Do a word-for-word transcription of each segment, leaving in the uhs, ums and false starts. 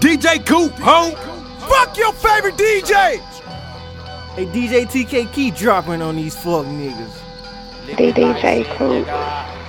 D J Coop, home. Fuck your favorite D J. Hey, D J T K keep dropping on these fuck niggas. D J Coop.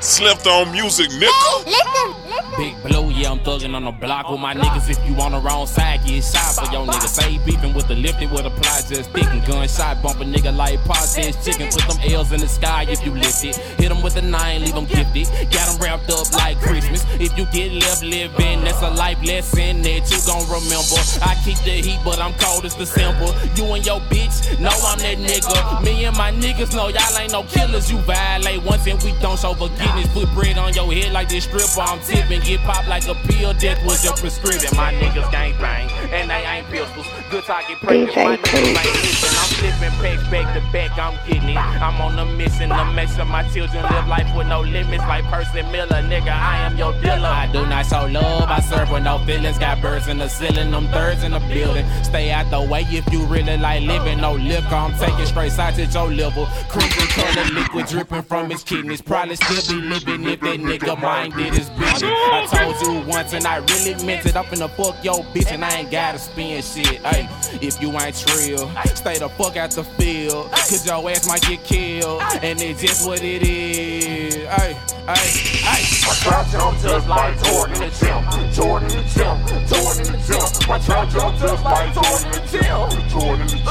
Slipped on music, nigga. Hey, listen, listen. Big blow, yeah, I'm thugging on the block with my niggas. If you on the wrong side, get shot for your niggas. Say beefing with the lifted with a ply, just thinking gunshot, bump a nigga like processed chicken. Put them L's in the sky if you lift it. Hit them with a nine, leave them gifted. Got them wrapped up like Christmas. If you get left living, that's a life lesson that you gon' remember. I keep the heat, but I'm cold as December. You and your bitch know I'm that nigga. Me and my niggas know y'all ain't no killers. You violate once and we don't show forgiveness. Put bread on your head like this stripper. I'm tipping, get popped like a pill. Death was your prescription. My niggas gang bang, and they ain't pistols. Good target practice. My niggas ain't hitting. I'm flipping back, back to back. I'm getting it. I'm on the mission to make sure my children live life with no limits. Like Percy Miller, nigga, I am your dealer. I do not show love. I serve with no feelings. Got birds in the ceiling, them thirds in the building. Stay out the way if you really like living. No liquor, I'm taking straight shots at your liver. Creeping color liquid dripping from his kidneys. Probably still be living if that nigga minded his bitch. I told you once and I really meant it. I'm finna fuck your bitch and I ain't gotta spend shit. Ay, if you ain't trill, stay the fuck out the field. Cause your ass might get killed. And it's just what it is. Ay, ay, ay. My trap jump just like Jordan and Jim. Jordan and Jim. Jordan and Jim. My trap jump just like Jordan and Jim. Jordan and Jim.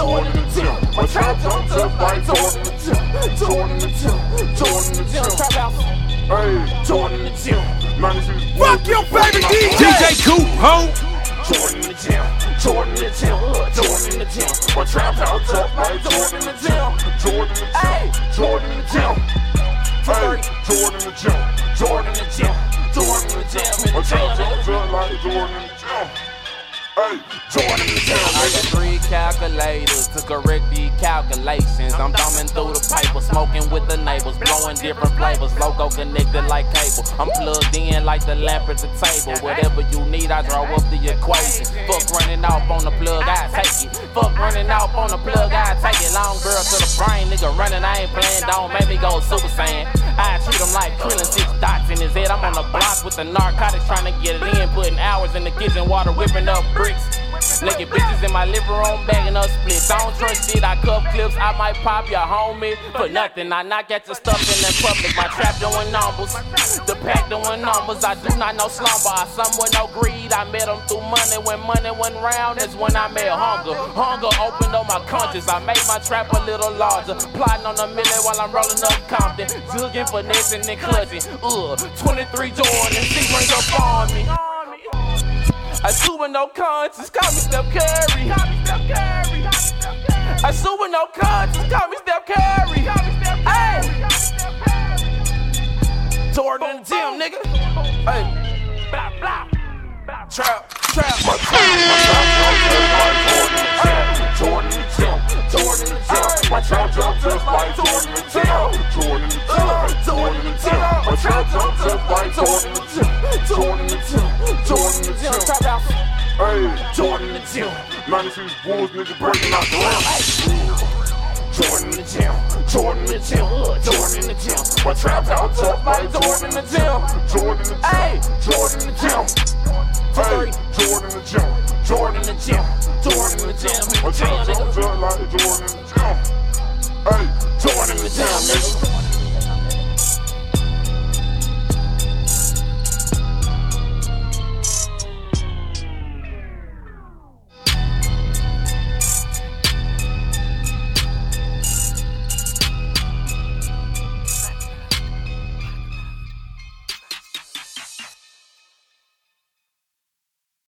Jordan and Jim. My trap jump just like Jordan and Jim. Jordan and Jim. Jordan and Jim. Hey, Jordan in the gym. Fuck your baby D J. D J Coop, ho. Jordan in the gym. Jordan in the gym. Jordan in the gym. My trap house up like Jordan in the gym. Jordan in the gym. Jordan in the gym. Hey, Jordan in the gym. Jordan in the gym. Jordan in the gym. My trap house up like Jordan in the gym. Hey, Jordan, I got three calculators to correct the calculations. I'm thumbing through the paper, smoking with the neighbors, blowing different flavors. Logo connected like cable. I'm plugged in like the lamp at the table. Whatever you need, I draw up the equation. Fuck running off on the plug, I take it. Fuck running off on the plug, I take it. Long girl to the brain, nigga running, I ain't playing. Don't make me go Super Saiyan. I treat him like Krillin, six dots in his head. I'm on the block with the narcotics, trying to get it in. Putting hours in the kitchen, water whipping up bricks. Naked bitches in my living room, bagging up splits. I don't trust shit, I cuff clips, I might pop your homie for nothing. I knock at your stuff in the public. My trap doing numbers, the pack doing numbers. I do not know slumber, I some with no greed. I met them through money, when money went round, that's when I met hunger. Hunger opened up my conscience, I made my trap a little larger. Plotting on a million while I'm rolling up Compton. Jugging, finessing, and clutching. Ugh, twenty-three Jordan, she brings up on me. I sue with no conscience, call me Steph Curry. I sue with no conscience, call me Steph Curry. Hey, Jordan in the gym, nigga. Hey, blah blah, trap, trap. My trap, Jordan in the gym, Jordan in the gym. My trap jump just like Jordan in the gym, Jordan in the gym, Jordan in the gym. My trap jump just like Jordan in the gym. Jordan the gym, Jordan the gym, hey, Jordan the gym, ninety-six Bulls nigga breaking out the rim. Jordan the gym, Jordan the gym, Jordan the gym, my trap out tough like Jordan the gym, Jordan the gym, Jordan the gym, hey, Jordan the gym, Jordan the gym, Jordan the gym, my trap out tough like Jordan the gym.